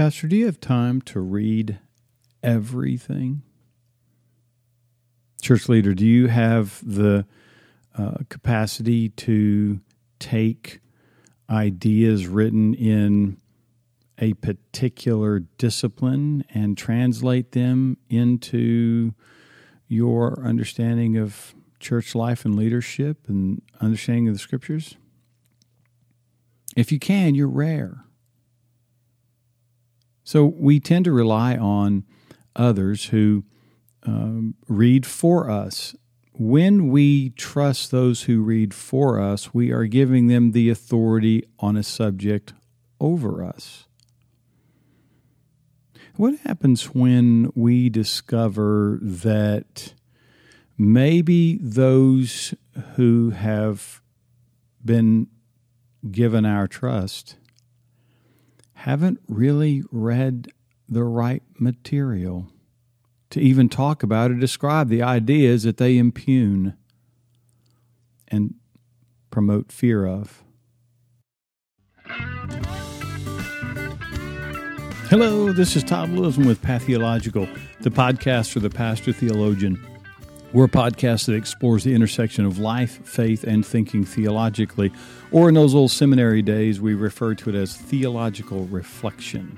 Pastor, do you have time to read everything? Church leader, do you have the capacity to take ideas written in a particular discipline and translate them into your understanding of church life and leadership and understanding of the Scriptures? If you can, you're rare. So we tend to rely on others who read for us. When we trust those who read for us, we are giving them the authority on a subject over us. What happens when we discover that maybe those who have been given our trust haven't really read the right material to even talk about or describe the ideas that they impugn and promote fear of? Hello, this is Todd Wilson with Pathological, the podcast for the pastor theologian. We're a podcast that explores the intersection of life, faith, and thinking theologically, or in those old seminary days, we refer to it as theological reflection.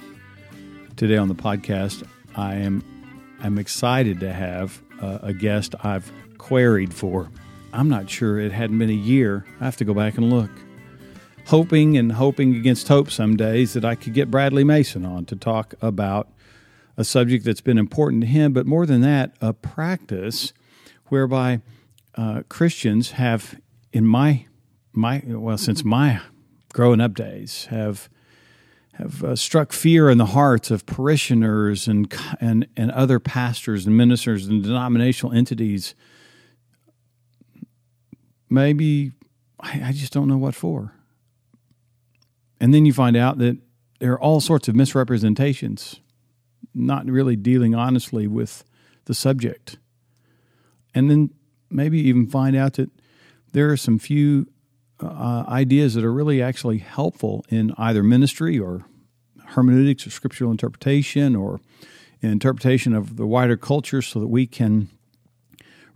Today on the podcast, I'm excited to have a guest I've queried for. I'm not sure, it hadn't been a year. I have to go back and look. Hoping against hope some days that I could get Bradly Mason on to talk about a subject that's been important to him, but more than that, a practice whereby Christians have, in since my growing up days, have struck fear in the hearts of parishioners and other pastors and ministers and denominational entities. Maybe I just don't know what for. And then you find out that there are all sorts of misrepresentations, not really dealing honestly with the subject. And then maybe even find out that there are some few ideas that are really actually helpful in either ministry or hermeneutics or scriptural interpretation or interpretation of the wider culture so that we can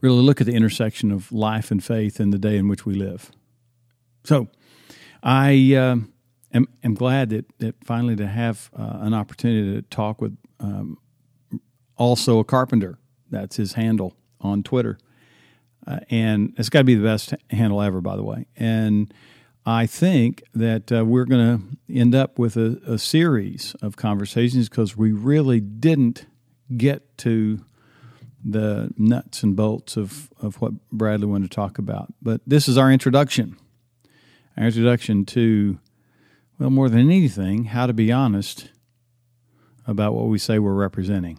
really look at the intersection of life and faith in the day in which we live. So I... I'm glad that finally to have an opportunity to talk with also a carpenter. That's his handle on Twitter. And it's got to be the best handle ever, by the way. And I think that we're going to end up with a series of conversations because we really didn't get to the nuts and bolts of what Bradly wanted to talk about. But this is our introduction. Our introduction to... well, more than anything, how to be honest about what we say we're representing.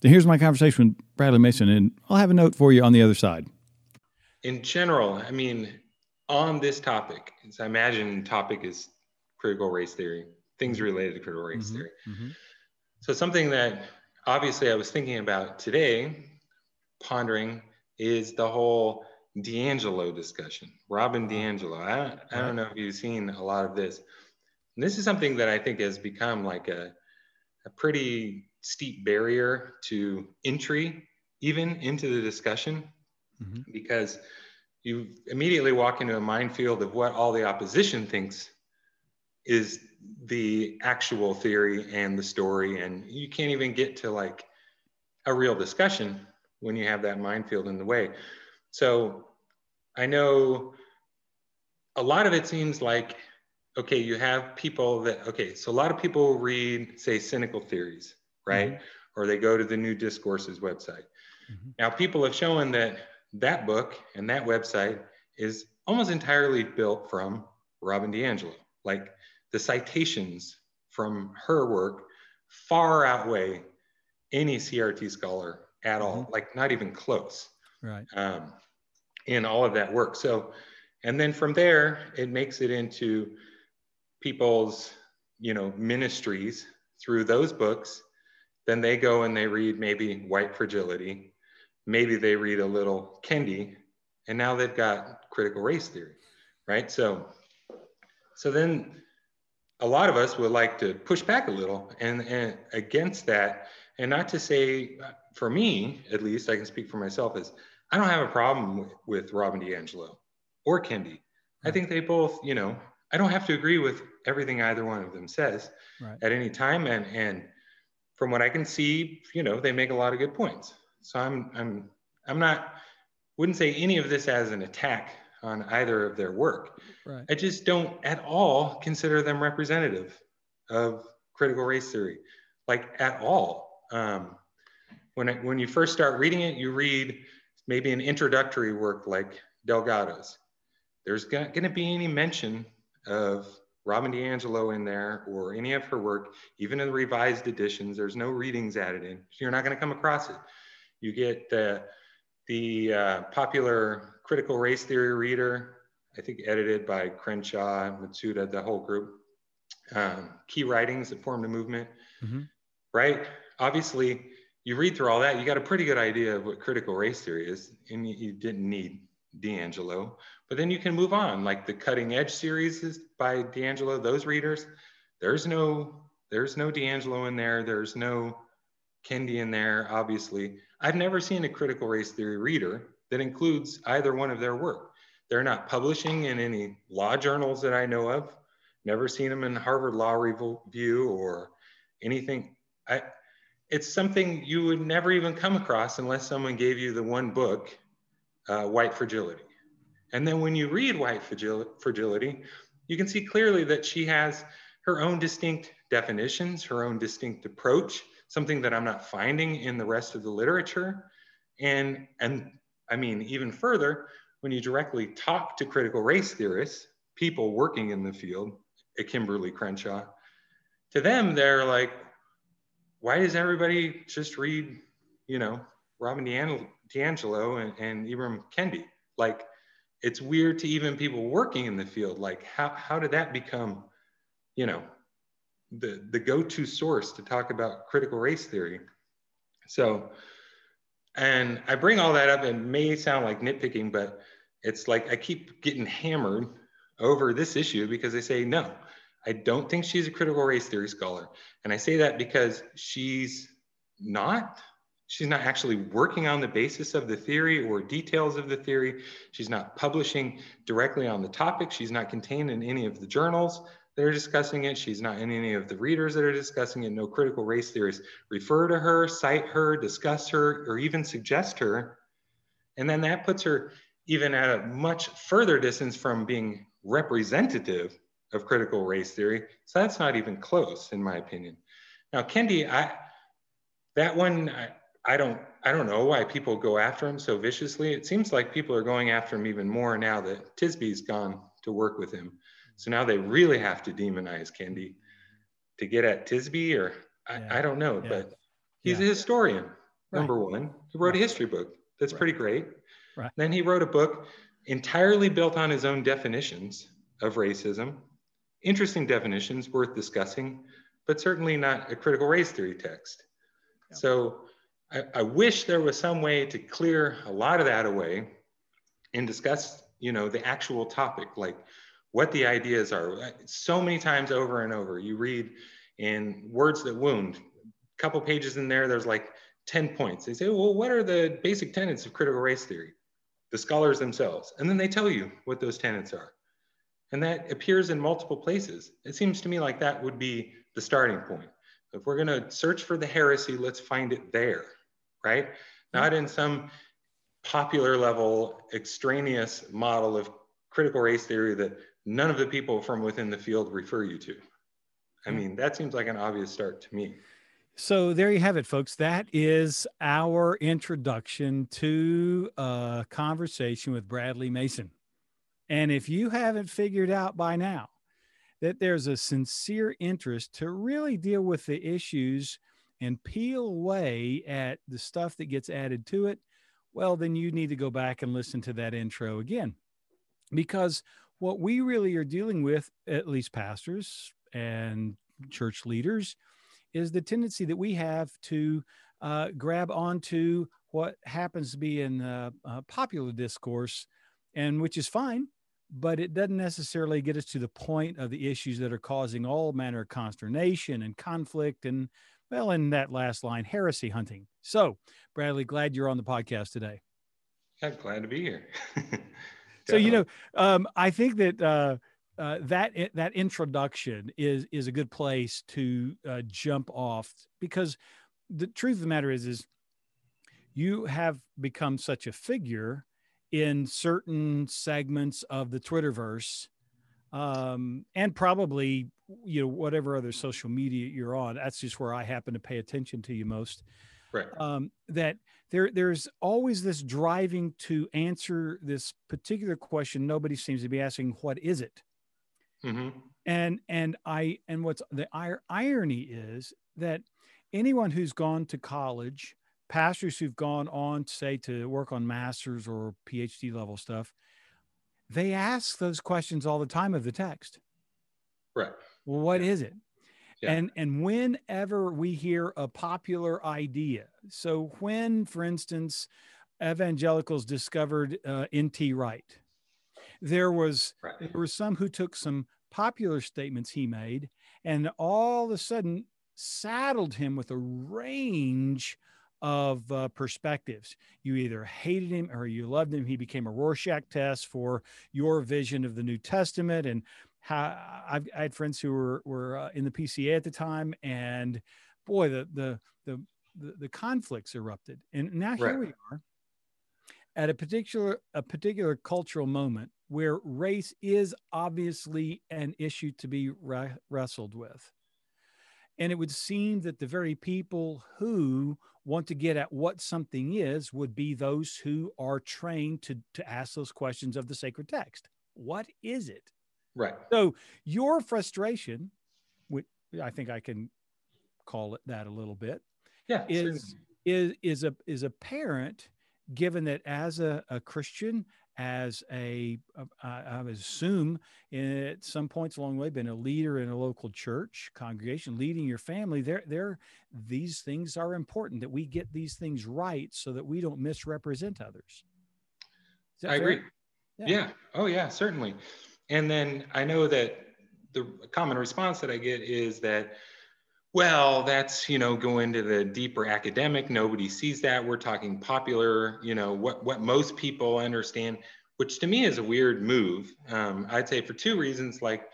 Here's my conversation with Bradly Mason, and I'll have a note for you on the other side. In general, I mean, on this topic, as I imagine topic is critical race theory, things related to critical race theory. Mm-hmm. So something that obviously I was thinking about today, pondering, is the whole DiAngelo discussion, Robin DiAngelo. I don't know if you've seen a lot of this. And this is something that I think has become like a pretty steep barrier to entry, even into the discussion, because you immediately walk into a minefield of what all the opposition thinks is the actual theory and the story. And you can't even get to like a real discussion when you have that minefield in the way. So I know a lot of it seems like, okay, you have people that, okay, so a lot of people read, say, Cynical Theories, right? Mm-hmm. Or they go to the New Discourses website. Mm-hmm. Now, people have shown that book and that website is almost entirely built from Robin DiAngelo. Like the citations from her work far outweigh any CRT scholar at all, like not even close. Right. In all of that work. So, and then from there, it makes it into people's, ministries through those books. Then they go and they read maybe White Fragility, maybe they read a little Kendi, and now they've got critical race theory, right? So then a lot of us would like to push back a little and against that. And not to say, for me, at least, I can speak for myself, is I don't have a problem with Robin DiAngelo or Kendi. I think they both, you know, I don't have to agree with everything either one of them says at any time. And from what I can see, you know, they make a lot of good points. So I'm not, wouldn't say any of this as an attack on either of their work. Right. I just don't at all consider them representative of critical race theory, like at all. When you first start reading it, you read maybe an introductory work like Delgado's. There's gonna be any mention of Robin DiAngelo in there or any of her work, even in the revised editions, there's no readings added in. You're not gonna come across it. You get the popular critical race theory reader, I think edited by Crenshaw, Matsuda, the whole group, key writings that formed a movement, right? Obviously, you read through all that, you got a pretty good idea of what critical race theory is, and you didn't need DiAngelo. But then you can move on, like the Cutting Edge series is by DiAngelo, those readers, there's no DiAngelo in there, there's no Kendi in there, obviously. I've never seen a critical race theory reader that includes either one of their work. They're not publishing in any law journals that I know of, never seen them in Harvard Law Review or anything. It's something you would never even come across unless someone gave you the one book, White Fragility. And then when you read White Fragility, you can see clearly that she has her own distinct definitions, her own distinct approach, something that I'm not finding in the rest of the literature. And I mean, even further, when you directly talk to critical race theorists, people working in the field, at Kimberly Crenshaw, to them, they're like, why does everybody just read, you know, Robin DiAngelo and Ibram Kendi? Like, it's weird to even people working in the field. Like, how did that become, you know, the go-to source to talk about critical race theory? So, and I bring all that up, and it may sound like nitpicking, but it's like I keep getting hammered over this issue because they say, no, I don't think she's a critical race theory scholar. And I say that because she's not actually working on the basis of the theory or details of the theory. She's not publishing directly on the topic. She's not contained in any of the journals that are discussing it. She's not in any of the readers that are discussing it. No critical race theorists refer to her, cite her, discuss her, or even suggest her. And then that puts her even at a much further distance from being representative of critical race theory. So that's not even close, in my opinion. Now, Kendi, I don't know why people go after him so viciously. It seems like people are going after him even more now that Tisby's gone to work with him. So now they really have to demonize Kendi to get at Tisby, or I don't know, but he's a historian, number one. He wrote a history book. That's pretty great. Right. Then he wrote a book entirely built on his own definitions of racism. Interesting definitions, worth discussing, but certainly not a critical race theory text. Yeah. So I wish there was some way to clear a lot of that away and discuss, you know, the actual topic, like what the ideas are. So many times over and over, you read in Words That Wound, a couple pages in there, there's like 10 points. They say, well, what are the basic tenets of critical race theory? The scholars themselves. And then they tell you what those tenets are. And that appears in multiple places. It seems to me like that would be the starting point. If we're gonna search for the heresy, let's find it there, right? Not in some popular level, extraneous model of critical race theory that none of the people from within the field refer you to. I mean, that seems like an obvious start to me. So there you have it, folks. That is our introduction to a conversation with Bradly Mason. And if you haven't figured out by now that there's a sincere interest to really deal with the issues and peel away at the stuff that gets added to it, well, then you need to go back and listen to that intro again. Because what we really are dealing with, at least pastors and church leaders, is the tendency that we have to grab onto what happens to be in popular discourse, and which is fine. but it doesn't necessarily get us to the point of the issues that are causing all manner of consternation and conflict and, well, in that last line, heresy hunting. So, Bradly, glad you're on the podcast today. I'm glad to be here. So, you know, I think that that introduction is a good place to jump off, because the truth of the matter is you have become such a figure in certain segments of the Twitterverse, and probably, you know, whatever other social media you're on. That's just where I happen to pay attention to you most. Right. That there's always this driving to answer this particular question. Nobody seems to be asking, what is it? Mm-hmm. And what's the irony is that anyone who's gone to college, pastors who've gone on, say, to work on master's or PhD level stuff, they ask those questions all the time of the text. Right. Well, what is it? Yeah. And whenever we hear a popular idea, so when, for instance, evangelicals discovered N.T. Wright, there was some who took some popular statements he made and all of a sudden saddled him with a range of perspectives. You either hated him or you loved him. He became a Rorschach test for your vision of the New Testament. And how I had friends who were in the PCA at the time, and boy, the conflicts erupted. And now here we are at a particular cultural moment where race is obviously an issue to be wrestled with. And it would seem that the very people who want to get at what something is would be those who are trained to ask those questions of the sacred text. What is it? Right. So your frustration, which I think I can call it that a little bit, yeah, is apparent, given that as a Christian, as I would assume at some points along the way, been a leader in a local church congregation, leading your family, these things are important, that we get these things right so that we don't misrepresent others. Is that fair? Agree. Yeah. Oh yeah, certainly. And then I know that the common response that I get is that, well, that's, you know, go into the deeper academic. Nobody sees that. We're talking popular, you know, what most people understand, which to me is a weird move. I'd say for two reasons. Like,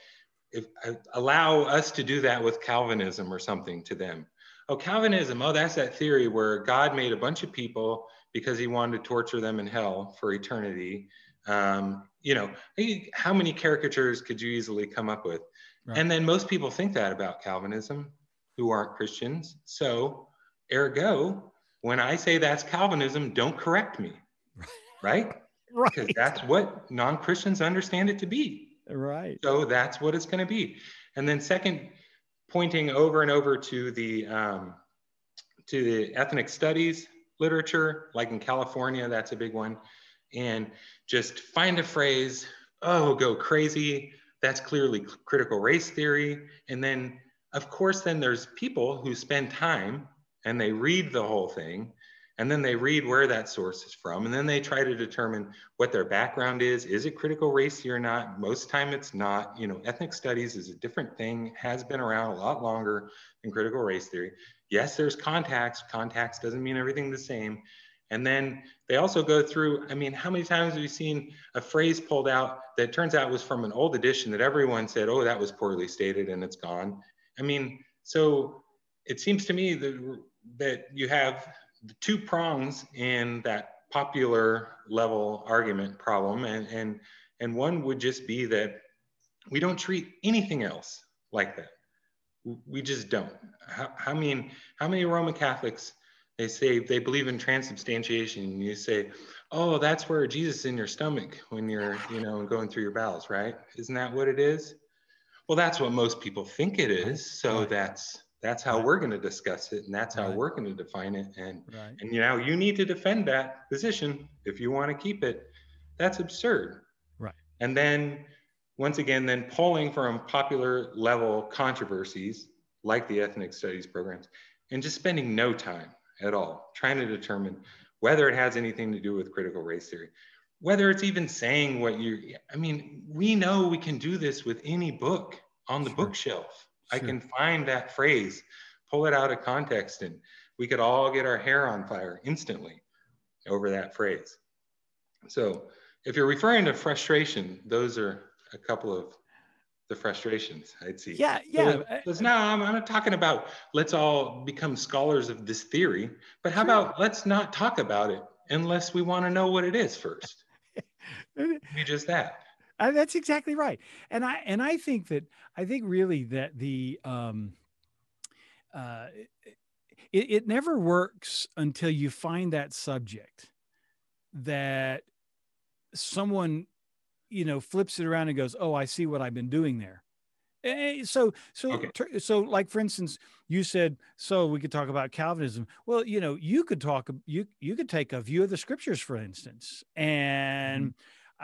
if allow us to do that with Calvinism or something to them. Oh, Calvinism. Oh, that's that theory where God made a bunch of people because he wanted to torture them in hell for eternity. You know, how many caricatures could you easily come up with? Right. And then most people think that about Calvinism who aren't Christians. So ergo, when I say that's Calvinism, don't correct me, right? Right. Because that's what non-Christians understand it to be. Right. So that's what it's going to be. And then second, pointing over and over to the ethnic studies literature, like in California, that's a big one. And just find a phrase, oh, go crazy. That's clearly critical race theory. And then, of course, then there's people who spend time and they read the whole thing, and then they read where that source is from, and then they try to determine what their background is. Is it critical race or not? Most time it's not. You know, ethnic studies is a different thing, has been around a lot longer than critical race theory. Yes, there's contacts. Contacts doesn't mean everything the same. And then they also go through, I mean, how many times have we seen a phrase pulled out that turns out was from an old edition that everyone said, oh, that was poorly stated and it's gone. I mean, so it seems to me that you have the two prongs in that popular level argument problem. And one would just be that we don't treat anything else like that. We just don't. I mean, how many Roman Catholics, they say they believe in transubstantiation, and you say, oh, that's where Jesus is in your stomach when you're, you know, going through your bowels, right? Isn't that what it is? Well, that's what most people think it is. So that's how we're going to discuss it, and that's how we're going to define it. And you know, you need to defend that position if you want to keep it. That's absurd. Right. And then once again, then pulling from popular level controversies like the ethnic studies programs and just spending no time at all trying to determine whether it has anything to do with critical race theory. whether it's even saying what you, I mean, we know we can do this with any book on the bookshelf. I can find that phrase, pull it out of context, and we could all get our hair on fire instantly over that phrase. So if you're referring to frustration, those are a couple of the frustrations I'd see. Yeah, yeah. Because now I'm not talking about let's all become scholars of this theory, but how about let's not talk about it unless we want to know what it is first. Be just that. That's exactly right. And I think that, really that the, it never works until you find that subject that someone, you know, flips it around and goes, oh, I see what I've been doing there. So like, for instance, you said, so we could talk about Calvinism. Well, you know, you could talk, you could take a view of the scriptures, for instance. And,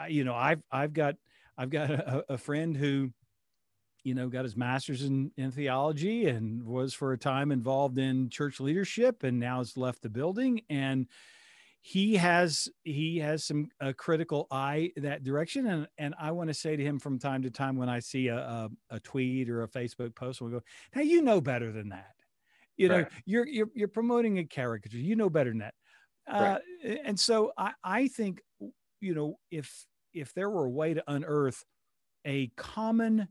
you know, I've got a friend who, you know, got his master's in theology and was for a time involved in church leadership, and now has left the building. And he has some critical eye that direction, and I want to say to him from time to time when I see a tweet or a Facebook post, we'll go, now you know better than that, you know, you're promoting a caricature, you know better than that, and so I think, you know, if there were a way to unearth a common,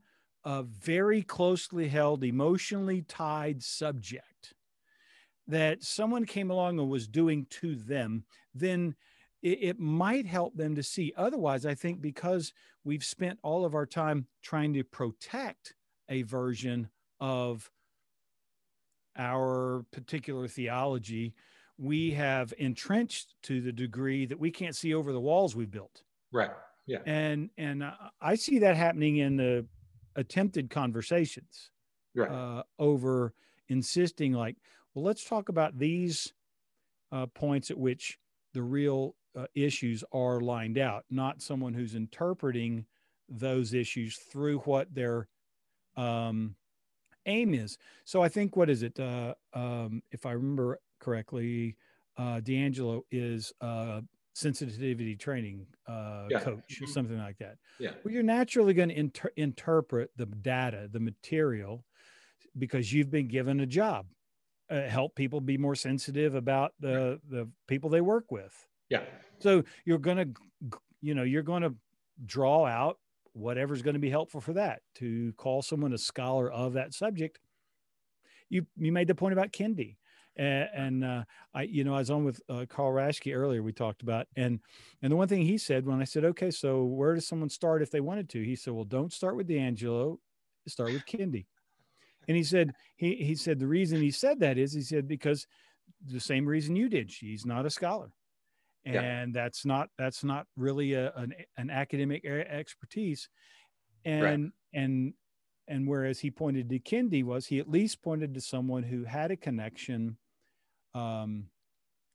very closely held, emotionally tied subject that someone came along and was doing to them, then it might help them to see. Otherwise, I think because we've spent all of our time trying to protect a version of our particular theology, we have entrenched to the degree that we can't see over the walls we built. Right. Yeah. And I see that happening in the attempted conversations over insisting, like, well, let's talk about these points at which the real issues are lined out, not someone who's interpreting those issues through what their aim is. So I think, what is it? If I remember correctly, DiAngelo is sensitivity training coach, something like that. Yeah. Well, you're naturally going to interpret the data, the material, because you've been given a job. Help people be more sensitive about the people they work with. Yeah. So you're going to, you know, you're going to draw out whatever's going to be helpful for that. To call someone a scholar of that subject. You made the point about Kendi, and I, you know, I was on with Carl Raschke earlier. We talked about, and the one thing he said when I said, okay, so where does someone start if they wanted to? He said, well, don't start with DiAngelo, start with Kendi. And he said, he said, the reason he said that is, he said, because the same reason you did, she's not a scholar. And that's not really an academic expertise. And whereas he pointed to Kendi, he at least pointed to someone who had a connection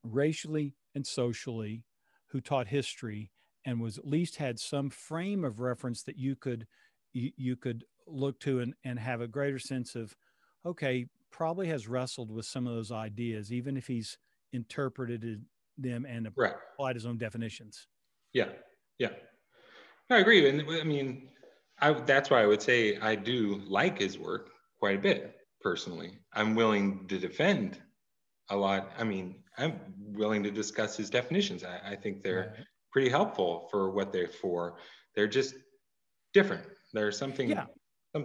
racially and socially, who taught history and was at least had some frame of reference that you could look to and have a greater sense of, okay, probably has wrestled with some of those ideas, even if he's interpreted them and applied his own definitions. Yeah. Yeah. I agree. And I mean, that's why I would say I do like his work quite a bit personally. I'm willing to defend a lot. I mean, I'm willing to discuss his definitions. I think they're pretty helpful for what they're for. They're just different. There's something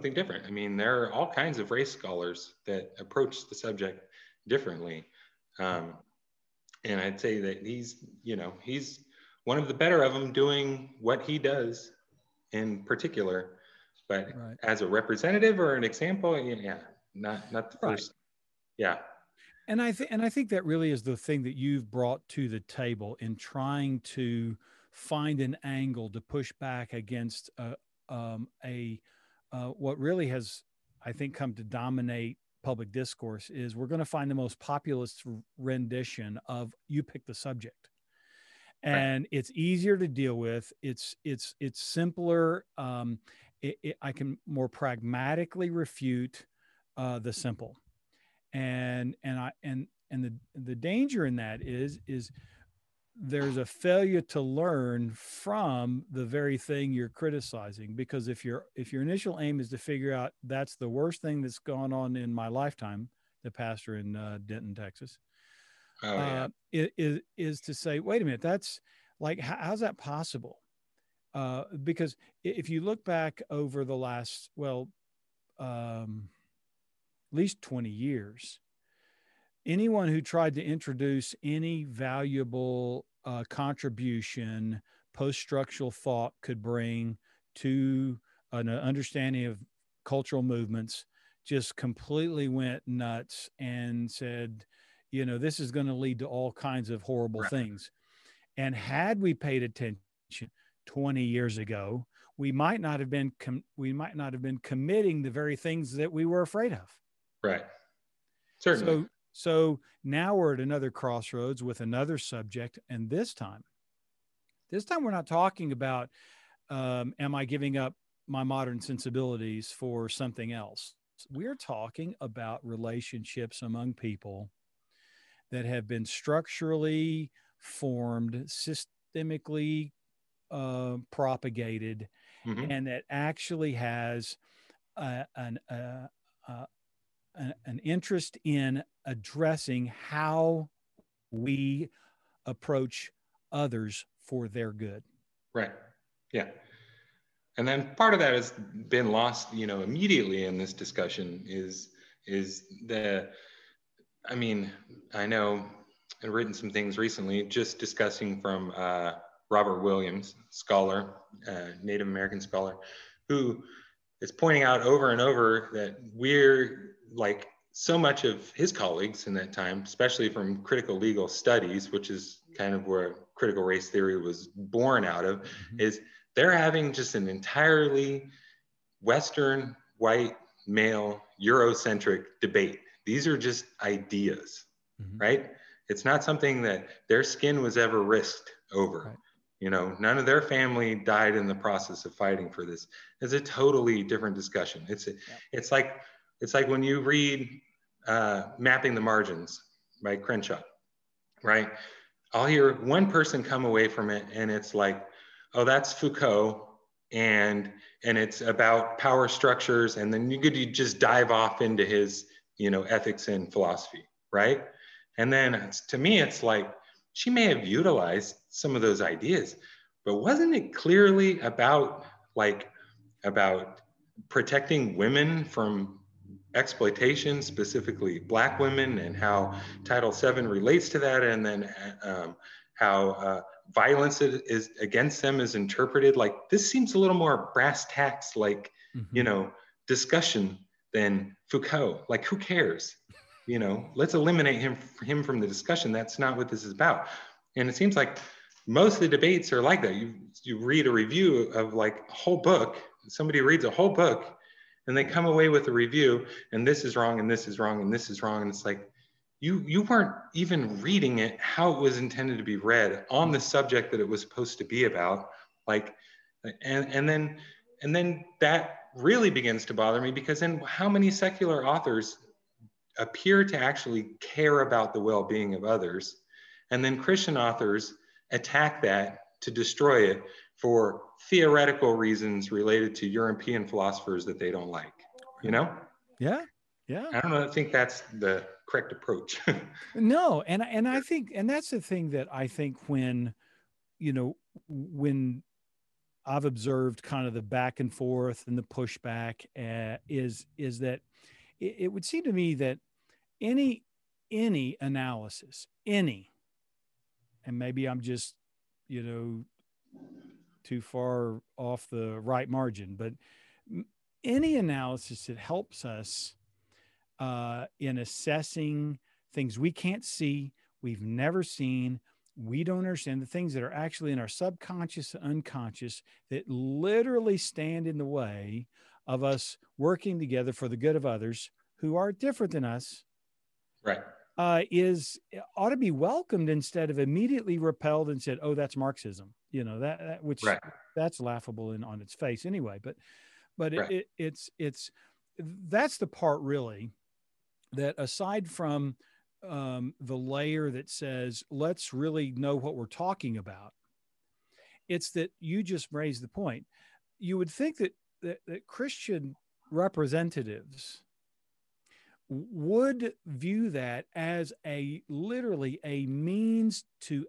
different. I mean, there are all kinds of race scholars that approach the subject differently. And I'd say that he's one of the better of them doing what he does in particular, but as a representative or an example, not the first. Yeah. And I think that really is the thing that you've brought to the table in trying to find an angle to push back against what really has, I think, come to dominate public discourse is we're going to find the most populist rendition of you pick the subject, and it's easier to deal with. It's simpler. I can more pragmatically refute the simple, and the danger in that is there's a failure to learn from the very thing you're criticizing. Because if your initial aim is to figure out that's the worst thing that's gone on in my lifetime, the pastor in Denton, Texas, is to say, wait a minute, that's like, how's that possible? Because if you look back over the last, well, at least 20 years, anyone who tried to introduce any valuable contribution post-structural thought could bring to an understanding of cultural movements just completely went nuts and said, you know, this is going to lead to all kinds of horrible things. And had we paid attention 20 years ago, we might not have been committing the very things that we were afraid of. Right. Certainly. So now we're at another crossroads with another subject, and this time we're not talking about am I giving up my modern sensibilities for something else? We're talking about relationships among people that have been structurally formed, systemically propagated, mm-hmm. and that actually has an interest in addressing how we approach others for their good. Right. Yeah. And then part of that has been lost, you know, immediately in this discussion is I mean, I know I've written some things recently just discussing from Robert Williams, scholar, Native American scholar, who is pointing out over and over that we're like so much of his colleagues in that time, especially from critical legal studies, which is kind of where critical race theory was born out of, mm-hmm. is they're having just an entirely Western, white, male, Eurocentric debate. These are just ideas, mm-hmm. right? It's not something that their skin was ever risked over. Right. You know, none of their family died in the process of fighting for this. It's a totally different discussion. It's like when you read Mapping the Margins by Crenshaw, right? I'll hear one person come away from it and it's like, oh, that's Foucault, and it's about power structures, and then you just dive off into his, you know, ethics and philosophy, right? And then to me, it's like, she may have utilized some of those ideas, but wasn't it clearly about protecting women from exploitation, specifically Black women, and how Title VII relates to that, and then how violence is against them is interpreted? Like, this seems a little more brass tacks, like, mm-hmm. you know, discussion than Foucault. Like, who cares? You know, let's eliminate him from the discussion. That's not what this is about. And it seems like most of the debates are like that. You read a review of like a whole book, somebody reads a whole book, and they come away with a review, and this is wrong, and this is wrong, and this is wrong. And it's like, you weren't even reading it how it was intended to be read on the subject that it was supposed to be about. Like, and then that really begins to bother me, because then how many secular authors appear to actually care about the well-being of others, and then Christian authors attack that to destroy it for theoretical reasons related to European philosophers that they don't like, you know? Yeah, yeah. I don't know, I think that's the correct approach. No, and I think, and that's the thing that I think when I've observed kind of the back and forth and the pushback is that it would seem to me that any analysis, and maybe I'm just, you know, too far off the right margin, but any analysis that helps us in assessing things we can't see, we've never seen, we don't understand, the things that are actually in our subconscious and unconscious that literally stand in the way of us working together for the good of others who are different than us, right? Ought to be welcomed instead of immediately repelled and said, "Oh, that's Marxism." You know that which right. that's laughable and on its face anyway. But right. it's that's the part really that, aside from the layer that says, let's really know what we're talking about. It's that you just raised the point. You would think that, that Christian representatives would view that as a literally a means to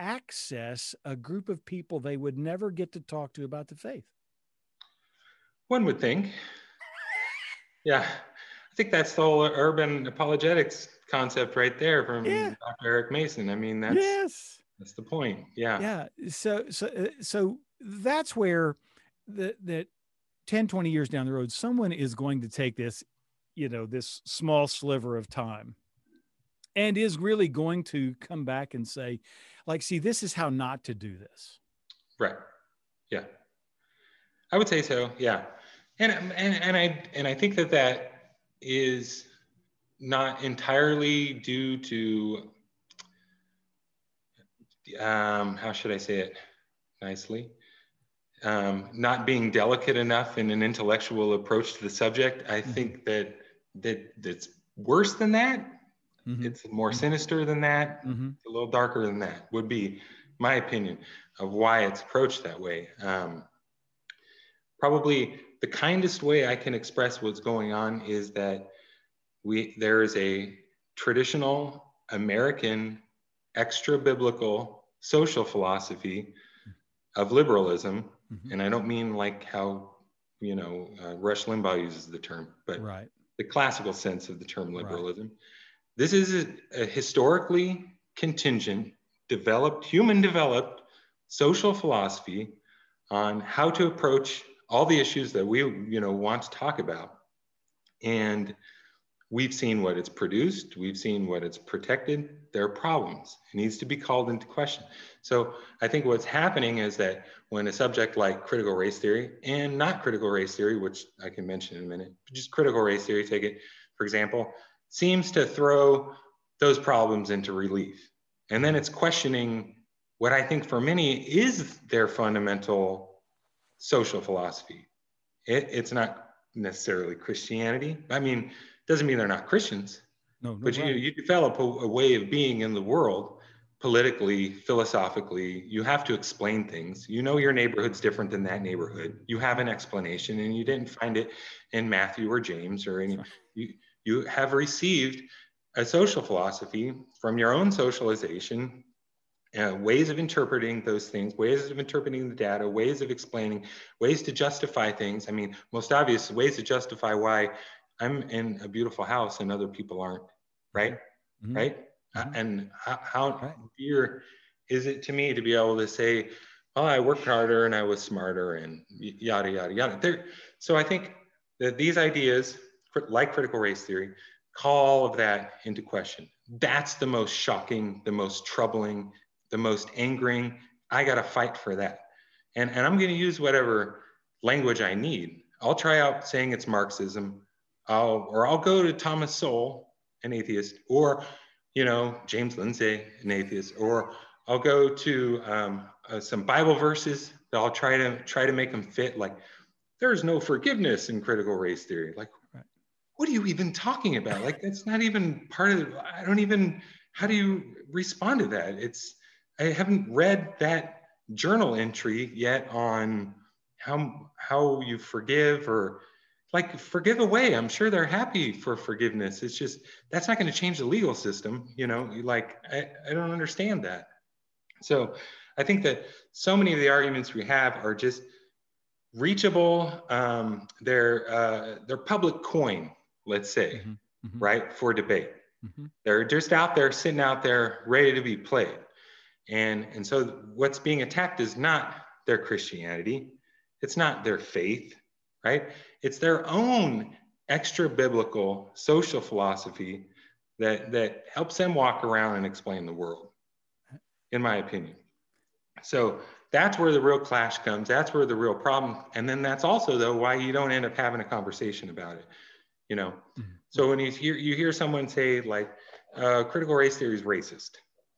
access a group of people they would never get to talk to about the faith. One would think. Yeah, I think that's the whole urban apologetics concept right there from Dr. Eric Mason. I mean, that's that's the point. Yeah. Yeah. So that's where that 10, 20 years down the road, someone is going to take this, you know, this small sliver of time and is really going to come back and say, like, see, this is how not to do this. Right. Yeah. I would say so. Yeah. And I think that that is not entirely due to, how should I say it nicely? Not being delicate enough in an intellectual approach to the subject. I think that's worse than that. It's more sinister than that. It's a little darker than that, would be my opinion of why it's approached that way. Probably the kindest way I can express what's going on is that there is a traditional American extra-biblical social philosophy of liberalism, and I don't mean like how, you know, Rush Limbaugh uses the term, but the classical sense of the term liberalism. This is a historically contingent, developed, human-developed social philosophy on how to approach all the issues that we, you know, want to talk about. And we've seen what it's produced. We've seen what it's protected. There are problems. It needs to be called into question. So I think what's happening is that when a subject like critical race theory, and not critical race theory, which I can mention in a minute, but just critical race theory, take it, for example, seems to throw those problems into relief. And then it's questioning what I think for many is their fundamental social philosophy. It's not necessarily Christianity. I mean, doesn't mean they're not Christians, but you develop a way of being in the world politically, philosophically. You have to explain things. You know your neighborhood's different than that neighborhood. You have an explanation, and you didn't find it in Matthew or James or any. You have received a social philosophy from your own socialization, ways of interpreting those things, ways of interpreting the data, ways of explaining, ways to justify things. I mean, most obvious ways to justify why I'm in a beautiful house and other people aren't, right? And how dear is it to me to be able to say, oh, I worked harder and I was smarter and yada, yada, yada. So I think that these ideas, like critical race theory, call all of that into question. That's the most shocking, the most troubling, the most angering. I gotta fight for that. And I'm gonna use whatever language I need. I'll try out saying it's Marxism, I'll go to Thomas Sowell, an atheist, or, you know, James Lindsay, an atheist, or I'll go to some Bible verses that I'll try to make them fit. Like, there's no forgiveness in critical race theory. Like, what are you even talking about? Like, that's not even part of the, I don't even, how do you respond to that? I haven't read that journal entry yet on how you forgive, or like, forgive away. I'm sure they're happy for forgiveness. It's just, that's not going to change the legal system. You know, like, I don't understand that. So I think that so many of the arguments we have are just reachable. They're public coin, let's say, right, for debate. They're just out there, sitting out there, ready to be played. And so what's being attacked is not their Christianity. It's not their faith, right? It's their own extra-biblical social philosophy that helps them walk around and explain the world, in my opinion. So that's where the real clash comes. That's where the real problem. And then that's also, though, why you don't end up having a conversation about it, you know? So when you hear someone say, like, critical race theory is racist,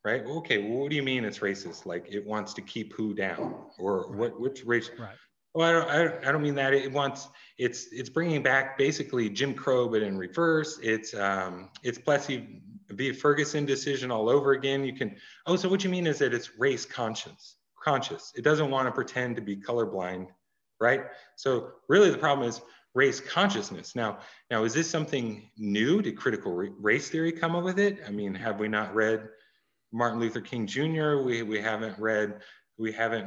right? Okay, well, what do you mean it's racist? Like, it wants to keep who down? Or which race? Right. Well, I don't mean that. It's bringing back basically Jim Crow, but in reverse. It's Plessy v. Ferguson decision all over again. You can, oh, so what you mean is that it's race conscious. It doesn't want to pretend to be colorblind, right? So really the problem is race consciousness. Now, is this something new? Did critical race theory come up with it? I mean, have we not read Martin Luther King Jr.? We haven't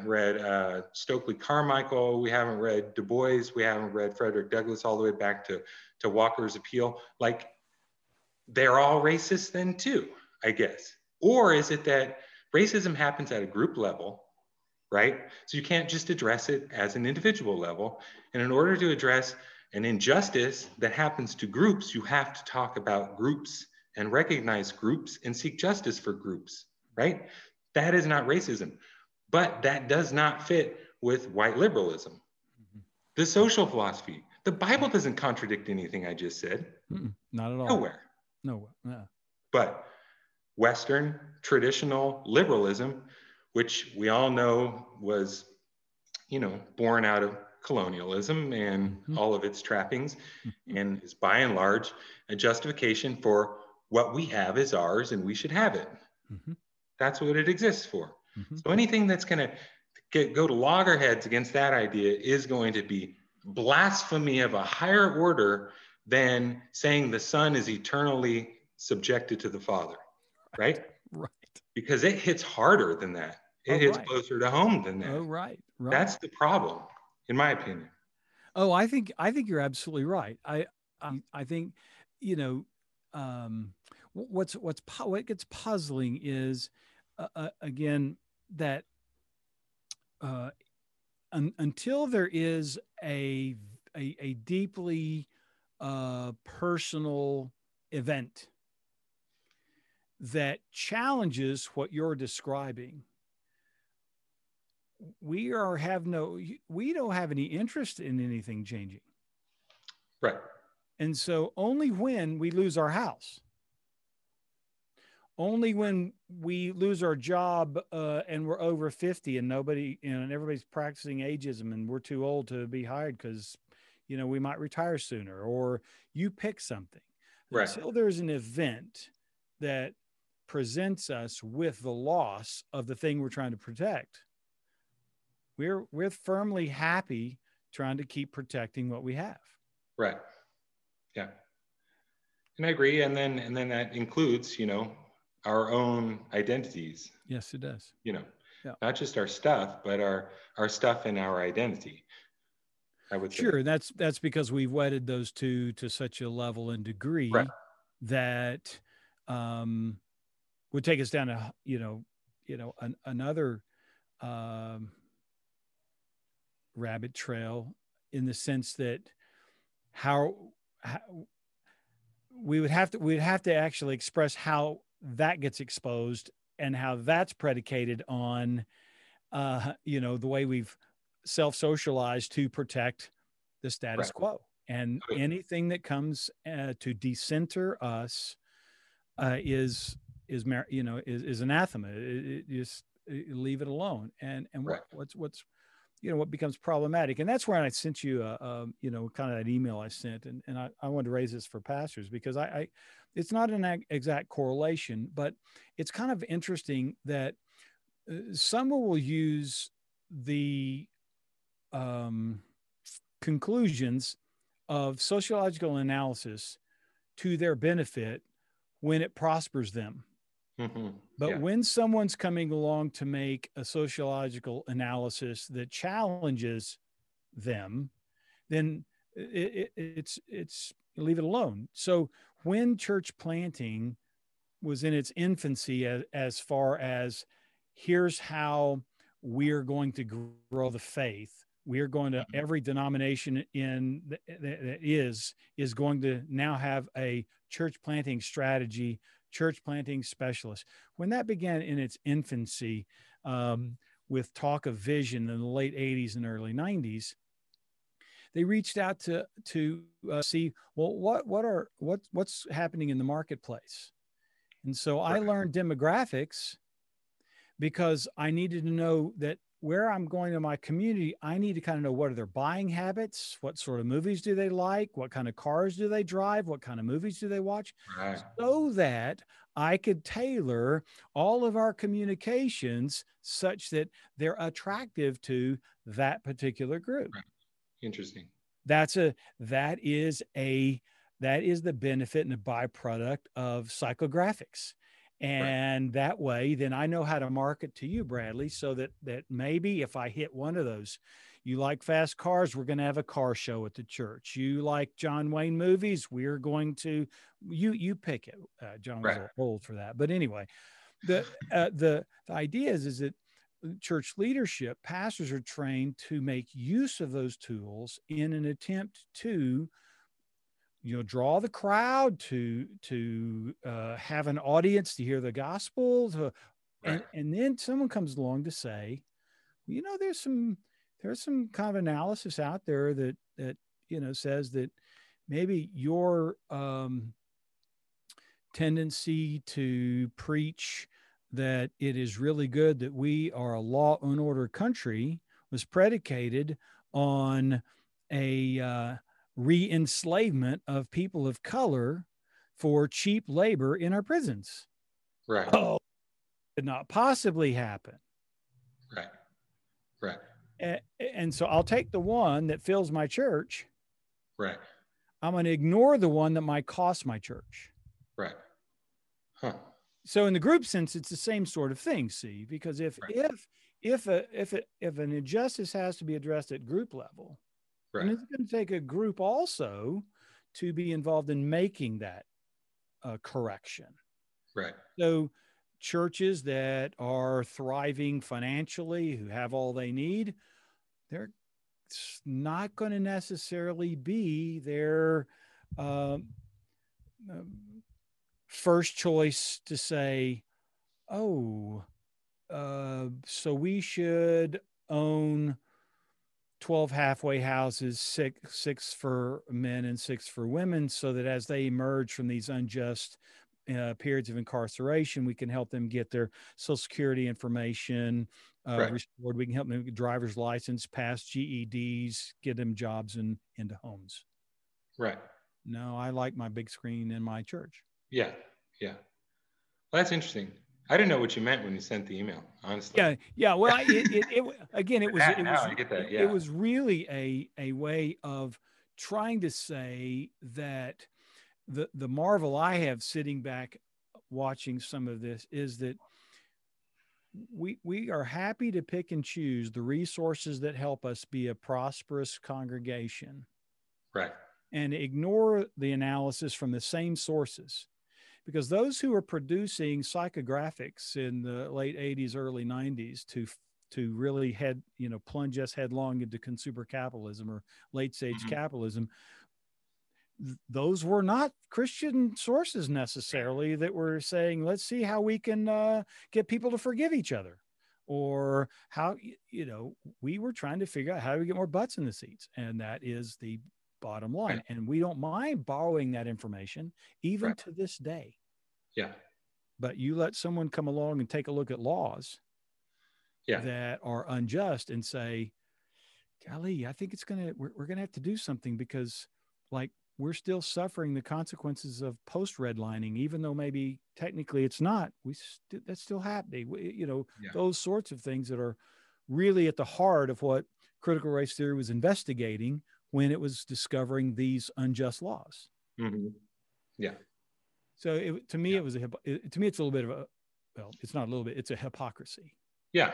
read Stokely Carmichael. We haven't read Du Bois. We haven't read Frederick Douglass, all the way back to Walker's Appeal. Like, they're all racist then too, I guess. Or is it that racism happens at a group level, right? So you can't just address it as an individual level. And in order to address an injustice that happens to groups, you have to talk about groups and recognize groups and seek justice for groups, right? That is not racism. But that does not fit with white liberalism, the social philosophy. The Bible doesn't contradict anything I just said. Not at all. Nowhere. No. Yeah. But Western traditional liberalism, which we all know was, you know, born out of colonialism and all of its trappings, and is by and large a justification for what we have is ours and we should have it. That's what it exists for. So anything that's going to go to loggerheads against that idea is going to be blasphemy of a higher order than saying the Son is eternally subjected to the Father, right? Right. Because it hits harder than that. It hits closer to home than that. Oh, right. Right. That's the problem, in my opinion. Oh, I think you're absolutely right. I think, you know, what gets puzzling is, again, that until there is a deeply personal event that challenges what you're describing, we don't have any interest in anything changing. Right. And so only when we lose our house, only when we lose our job and we're over 50 and nobody, you know, and everybody's practicing ageism and we're too old to be hired because, you know, we might retire sooner, or you pick something. Right. Until there's an event that presents us with the loss of the thing we're trying to protect, we're firmly happy trying to keep protecting what we have. Right. Yeah. And I agree. And then that includes, you know, our own identities. Yes, it does. You know, yeah. Not just our stuff, but our stuff and our identity. I would say. That's because we've wedded those two to such a level and degree, right, that would take us down to, you know, another rabbit trail, in the sense that how we'd have to actually express how that gets exposed and how that's predicated on, you know, the way we've self-socialized to protect the status quo. And anything that comes to decenter us is anathema. It leave it alone. And what becomes problematic. And that's where I sent you, you know, kind of that email I sent. And I wanted to raise this for pastors, because it's not an exact correlation, but it's kind of interesting that someone will use the conclusions of sociological analysis to their benefit when it prospers them. But when someone's coming along to make a sociological analysis that challenges them, then it's leave it alone. So when church planting was in its infancy, as far as here's how we're going to grow the faith, we're going to, every denomination in that is going to now have a church planting strategy, church planting specialist. When that began in its infancy, with talk of vision in the late 80s and early 90s, they reached out to see, well, what's happening in the marketplace. And so I learned demographics because I needed to know that where I'm going to my community, I need to kind of know what are their buying habits, what sort of movies do they like, what kind of cars do they drive, what kind of movies do they watch, right, so that I could tailor all of our communications such that they're attractive to that particular group. Right. Interesting. That is the benefit and the byproduct of psychographics. And that way, then I know how to market to you, Bradly, so that maybe if I hit one of those, you like fast cars, we're going to have a car show at the church. You like John Wayne movies, we're going to, you pick it. John was old for that. But anyway, the idea is that church leadership, pastors are trained to make use of those tools in an attempt to, you know, draw the crowd, to have an audience to hear the gospel, and then someone comes along to say, you know, there's some kind of analysis out there that you know says that maybe your tendency to preach that it is really good that we are a law and order country was predicated on a re-enslavement of people of color for cheap labor in our prisons. Right. Oh, it could not possibly happen. Right. Right. And so I'll take the one that fills my church. Right. I'm going to ignore the one that might cost my church. Right. Huh. So in the group sense, it's the same sort of thing. See, because if an injustice has to be addressed at group level, and it's going to take a group also to be involved in making that correction. Right. So churches that are thriving financially, who have all they need, they're not going to necessarily be their first choice to say, so we should own 12 halfway houses, six for men and six for women, so that as they emerge from these unjust periods of incarceration, we can help them get their Social Security information restored. We can help them get driver's license, pass GEDs, get them jobs and into homes. Right. No, I like my big screen in my church. Yeah, yeah. Well, that's interesting. I didn't know what you meant when you sent the email, honestly. Yeah. Well, it was really a way of trying to say that the marvel I have sitting back watching some of this is that we are happy to pick and choose the resources that help us be a prosperous congregation, right, and ignore the analysis from the same sources. Because those who were producing psychographics in the late 80s, early 90s to really plunge us headlong into consumer capitalism or late stage capitalism, those were not Christian sources necessarily that were saying, let's see how we can get people to forgive each other, or how, we were trying to figure out how do we get more butts in the seats. And that is the bottom line. Right. And we don't mind borrowing that information even to this day. Yeah. But you let someone come along and take a look at laws that are unjust and say, golly, I think we're going to have to do something, because like we're still suffering the consequences of post-redlining, even though maybe technically it's not, that's still happening. Those sorts of things that are really at the heart of what critical race theory was investigating when it was discovering these unjust laws. Mm-hmm. Yeah. So to me, it's a little bit of a, well, it's not a little bit, it's a hypocrisy. Yeah.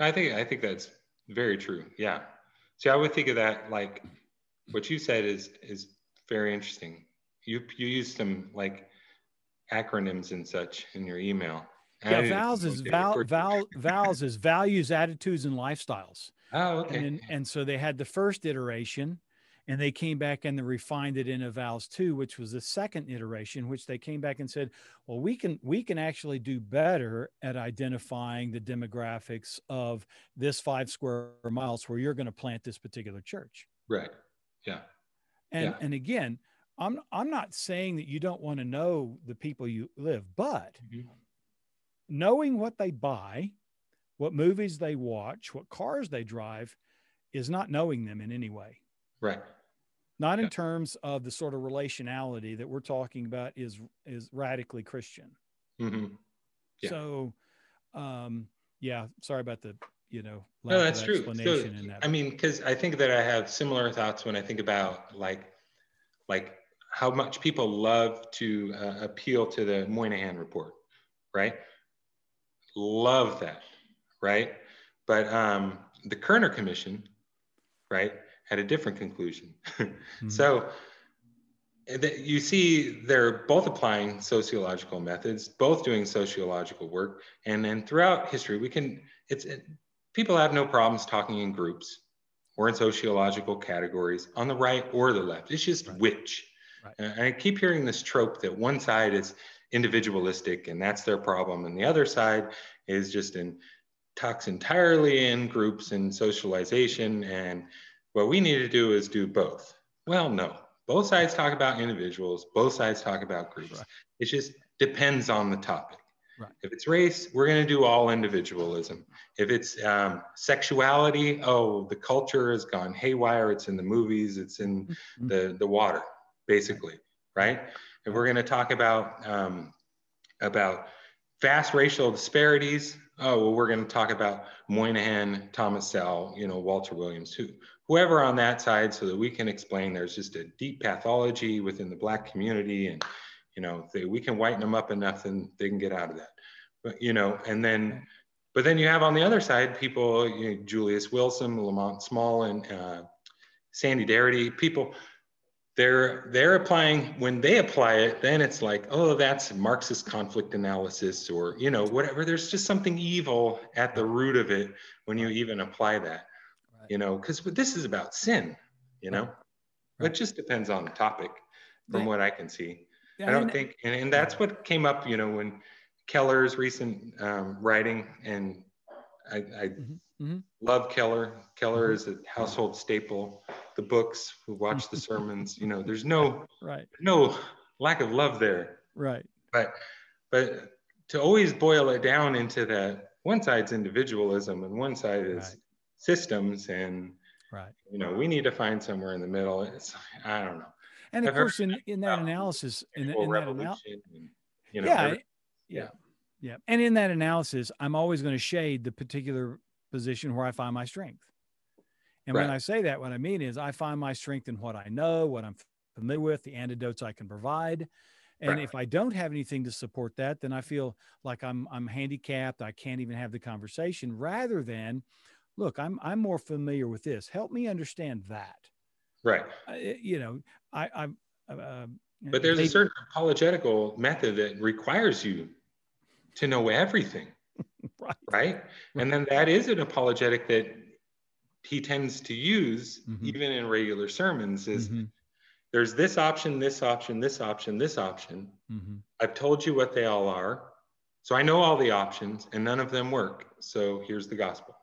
I think that's very true. Yeah. See, I would think of that, like what you said is very interesting. You used some like acronyms and such in your email. Yeah, VALS is values, attitudes, and lifestyles. Oh, okay. And so they had the first iteration, and they came back and they refined it into VALS 2, which was the second iteration, which they came back and said, well, we can actually do better at identifying the demographics of this 5 square miles where you're going to plant this particular church. Right. Yeah. And again, I'm not saying that you don't want to know the people you live, but knowing what they buy, what movies they watch, what cars they drive, is not knowing them in any way. Right. Not in terms of the sort of relationality that we're talking about is radically Christian. Mm-hmm. Yeah. So, yeah, sorry about the, you know, lack no, that's of explanation true. So, in that. I mean, because I think that I have similar thoughts when I think about like how much people love to appeal to the Moynihan Report, right? Love that, right? But the Kerner Commission, right, had a different conclusion. Mm-hmm. So you see they're both applying sociological methods, both doing sociological work. And then throughout history, we can, people have no problems talking in groups or in sociological categories on the right or the left. It's just which. Right. And I keep hearing this trope that one side is individualistic and that's their problem. And the other side is just talks entirely in groups and socialization. And what we need to do is do both. Well, no, both sides talk about individuals, both sides talk about groups. Right. It just depends on the topic. Right. If it's race, we're gonna do all individualism. If it's sexuality, oh, the culture has gone haywire, it's in the movies, it's in mm-hmm. the water, basically, right? If we're gonna talk about vast racial disparities, oh, well, we're gonna talk about Moynihan, Thomas Sowell, you know, Walter Williams, whoever on that side, so that we can explain there's just a deep pathology within the Black community, and you know, we can whiten them up enough and they can get out of that. But you know, but then you have on the other side people, you know, Julius Wilson, Lamont Small, and Sandy Darity, people. They're applying, when they apply it, then it's like, oh, that's Marxist conflict analysis, or, you know, whatever. There's just something evil at the root of it when you even apply that, right. You know, because this is about sin, you know, right. It just depends on the topic from right. What I can see. Yeah, I don't think, and that's what came up, you know, when Keller's recent writing, and I mm-hmm. love Keller. Keller is a household staple. The books, we watch the sermons, you know, there's no no lack of love there. Right. But to always boil it down into that one side's individualism and one side is systems, and you know, we need to find somewhere in the middle. It's, I don't know. And of course, in that analysis, in that revolution, and, you know, yeah. And in that analysis, I'm always going to shade the particular position where I find my strength. And when I say that, what I mean is I find my strength in what I know, what I'm familiar with, the antidotes I can provide. And if I don't have anything to support that, then I feel like I'm handicapped. I can't even have the conversation, rather than, look, I'm more familiar with this. Help me understand that. Right. You know, but there's a certain apologetical method that requires you to know everything. Right. And then that is an apologetic that he tends to use even in regular sermons, is there's this option, this option, this option, this option. I've told you what they all are. So I know all the options and none of them work. So here's the gospel,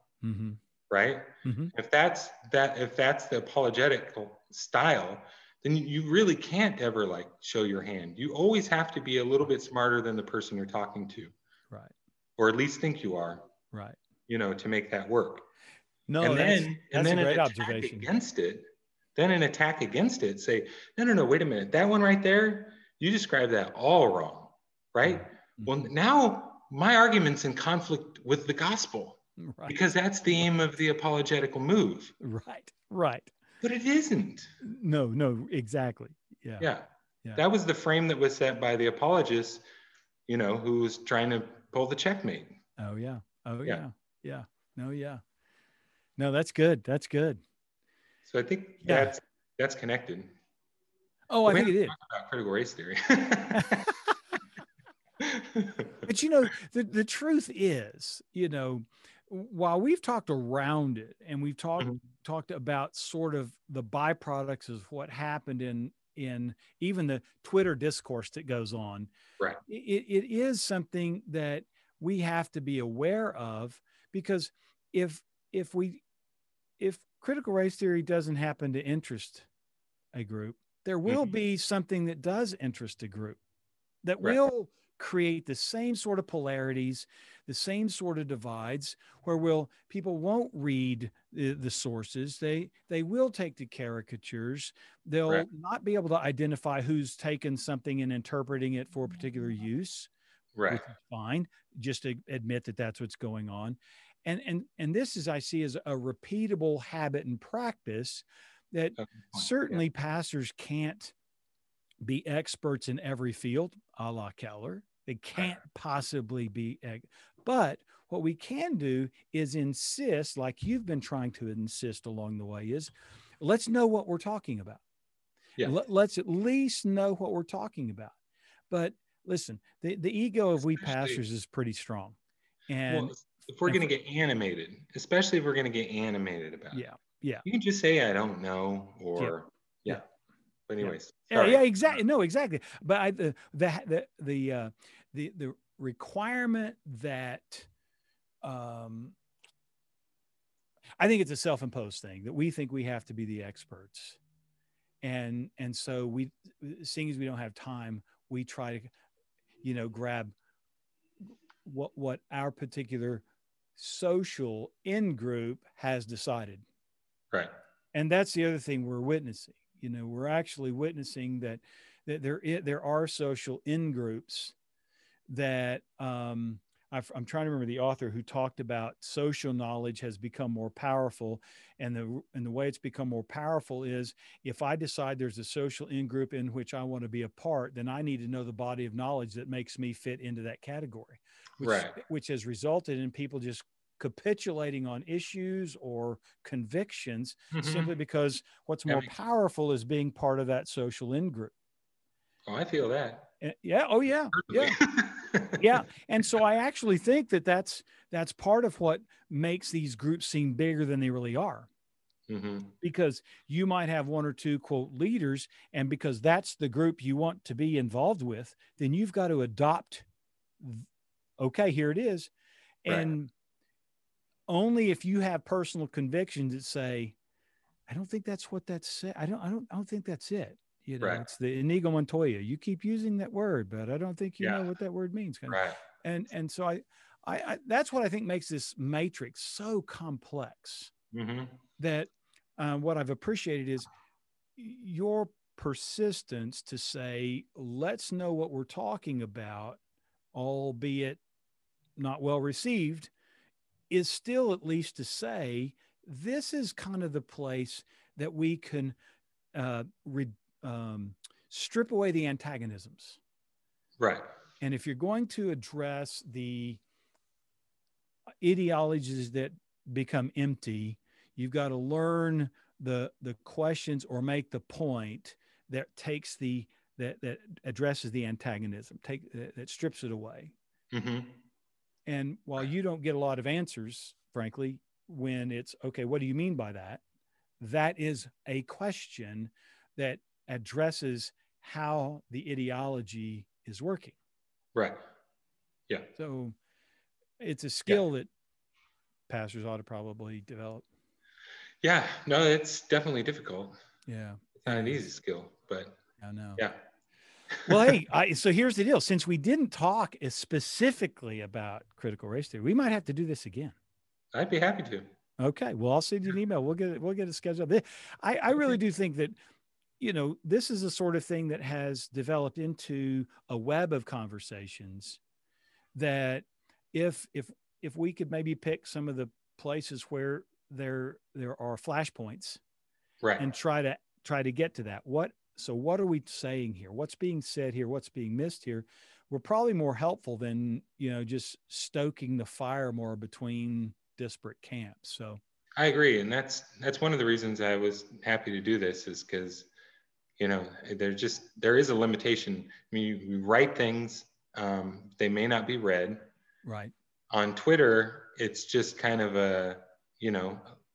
right? If that's the apologetical style, then you really can't ever like show your hand. You always have to be a little bit smarter than the person you're talking to. Right. Or at least think you are, right? You know, to make that work. No, and then an attack against it. Then an attack against it. Say, no, wait a minute. That one right there, you described that all wrong, right? Well, now my argument's in conflict with the gospel, because that's the aim of the apologetical move. Right. But it isn't. No, exactly. Yeah. That was the frame that was set by the apologists, you know, who was trying to pull the checkmate. Oh yeah. No, yeah. No, that's good. That's good. So I think that's connected. Oh, I think it is. About critical race theory. But you know, the truth is, you know, while we've talked around it, and we've talked about sort of the byproducts of what happened in even the Twitter discourse that goes on, it is something that we have to be aware of, because if critical race theory doesn't happen to interest a group, there will be something that does interest a group that will create the same sort of polarities, the same sort of divides, where people won't read the sources. They will take the caricatures. They'll Right. not be able to identify who's taken something and interpreting it for a particular use. Right. Which is fine. Just to admit that that's what's going on. And this is, I see, as a repeatable habit and practice that certainly yeah. pastors can't be experts in every field, a la Keller. They can't possibly be. But what we can do is insist, like you've been trying to insist along the way, is let's know what we're talking about. Yeah. Let's at least know what we're talking about. But listen, the ego of we pastors is pretty strong. And if we're going to get animated, especially if we're going to get animated about it. Yeah. Yeah. You can just say, I don't know, or yeah. yeah. But anyways. Yeah. Yeah, exactly. No, exactly. But the requirement that, I think it's a self-imposed thing that we think we have to be the experts. And so we, seeing as we don't have time, we try to, grab what our particular social in-group has decided. Right. And that's the other thing we're witnessing. We're actually witnessing that there are social in-groups that I'm trying to remember the author who talked about social knowledge has become more powerful. And the way it's become more powerful is if I decide there's a social in-group in which I want to be a part, then I need to know the body of knowledge that makes me fit into that category, which has resulted in people just capitulating on issues or convictions simply because what's more powerful is being part of that social in-group. Oh, I feel that. Yeah. Oh, yeah. Yeah. yeah. And so I actually think that's part of what makes these groups seem bigger than they really are. Because you might have one or two, quote, leaders, and because that's the group you want to be involved with, then you've got to adopt, okay, here it is. And only if you have personal convictions that say, I don't think that's what that said. I don't think that's it. It's the Inigo Montoya. You keep using that word, but I don't think you know what that word means. And so I that's what I think makes this matrix so complex that what I've appreciated is your persistence to say, let's know what we're talking about, albeit not well received, is still at least to say, this is kind of the place that we can strip away the antagonisms. Right. And if you're going to address the ideologies that become empty, you've got to learn the questions or make the point that that addresses the antagonism, that strips it away. And while you don't get a lot of answers, frankly, when it's, okay, what do you mean by that? That is a question that addresses how the ideology is working. Right. Yeah. So it's a skill that pastors ought to probably develop. Yeah. No, it's definitely difficult. Yeah. It's not an easy skill, but I know. Yeah. Well, hey, so here's the deal. Since we didn't talk specifically about critical race theory, we might have to do this again. I'd be happy to. Okay. Well, I'll send you an email. We'll get it scheduled. I really do think that, this is the sort of thing that has developed into a web of conversations that if we could maybe pick some of the places where there are flashpoints and try to get to that. So what are we saying here? What's being said here? What's being missed here? We're probably more helpful than, just stoking the fire more between disparate camps. So I agree. And that's one of the reasons I was happy to do this, is because, there is a limitation. I mean, you write things, they may not be read. Right. On Twitter, it's just kind of a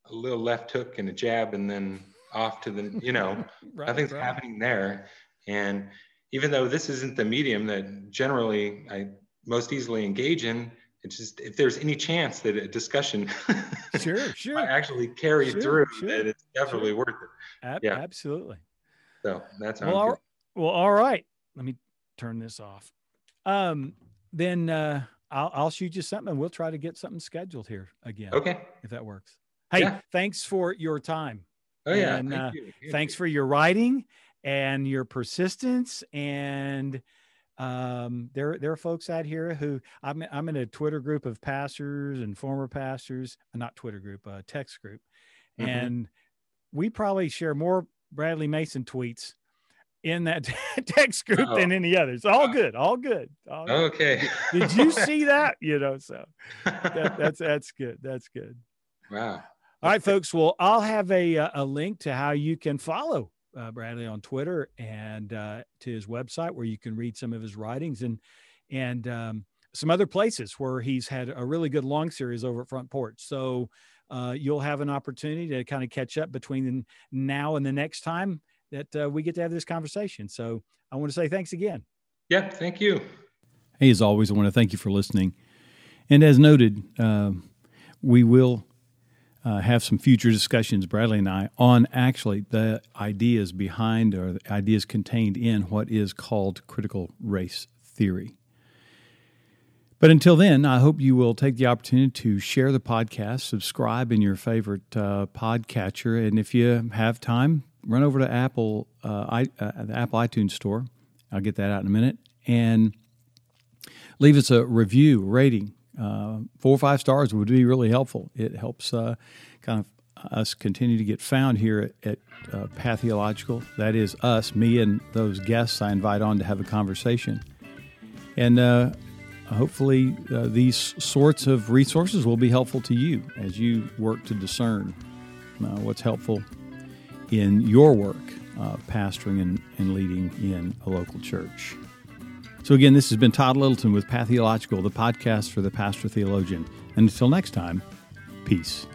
little left hook and a jab, and then off to the, nothing's happening there. And even though this isn't the medium that generally I most easily engage in, it's just, if there's any chance that a discussion might actually carry through, that it's definitely worth it. Absolutely. So that's how. Well, all right. Let me turn this off. then I'll shoot you something and we'll try to get something scheduled here again. Okay. If that works. Hey, yeah. Thanks for your time. Oh yeah. And, thanks for your writing and your persistence. And there are folks out here who I'm in a Twitter group of pastors and former pastors, not Twitter group, text group. Mm-hmm. And we probably share more Bradly Mason tweets in that text group than any others. All good. All good. All good. Okay. Did you see that? You know, so that's good. That's good. Wow. All right, folks. Well, I'll have a link to how you can follow Bradly on Twitter and to his website where you can read some of his writings and some other places where he's had a really good long series over at Front Porch. So you'll have an opportunity to kind of catch up between now and the next time that we get to have this conversation. So I want to say thanks again. Yeah, thank you. Hey, as always, I want to thank you for listening. And as noted, we will have some future discussions, Bradly and I, on actually the ideas behind or the ideas contained in what is called critical race theory. But until then, I hope you will take the opportunity to share the podcast, subscribe in your favorite podcatcher, and if you have time, run over to Apple, the Apple iTunes store. I'll get that out in a minute. And leave us a review, rating. 4 or 5 stars would be really helpful. It helps kind of us continue to get found here at Pathological. That is us, me and those guests I invite on to have a conversation. And hopefully these sorts of resources will be helpful to you as you work to discern what's helpful in your work, pastoring and leading in a local church. So again, this has been Todd Littleton with Pathological, the podcast for the pastor theologian. And until next time, peace.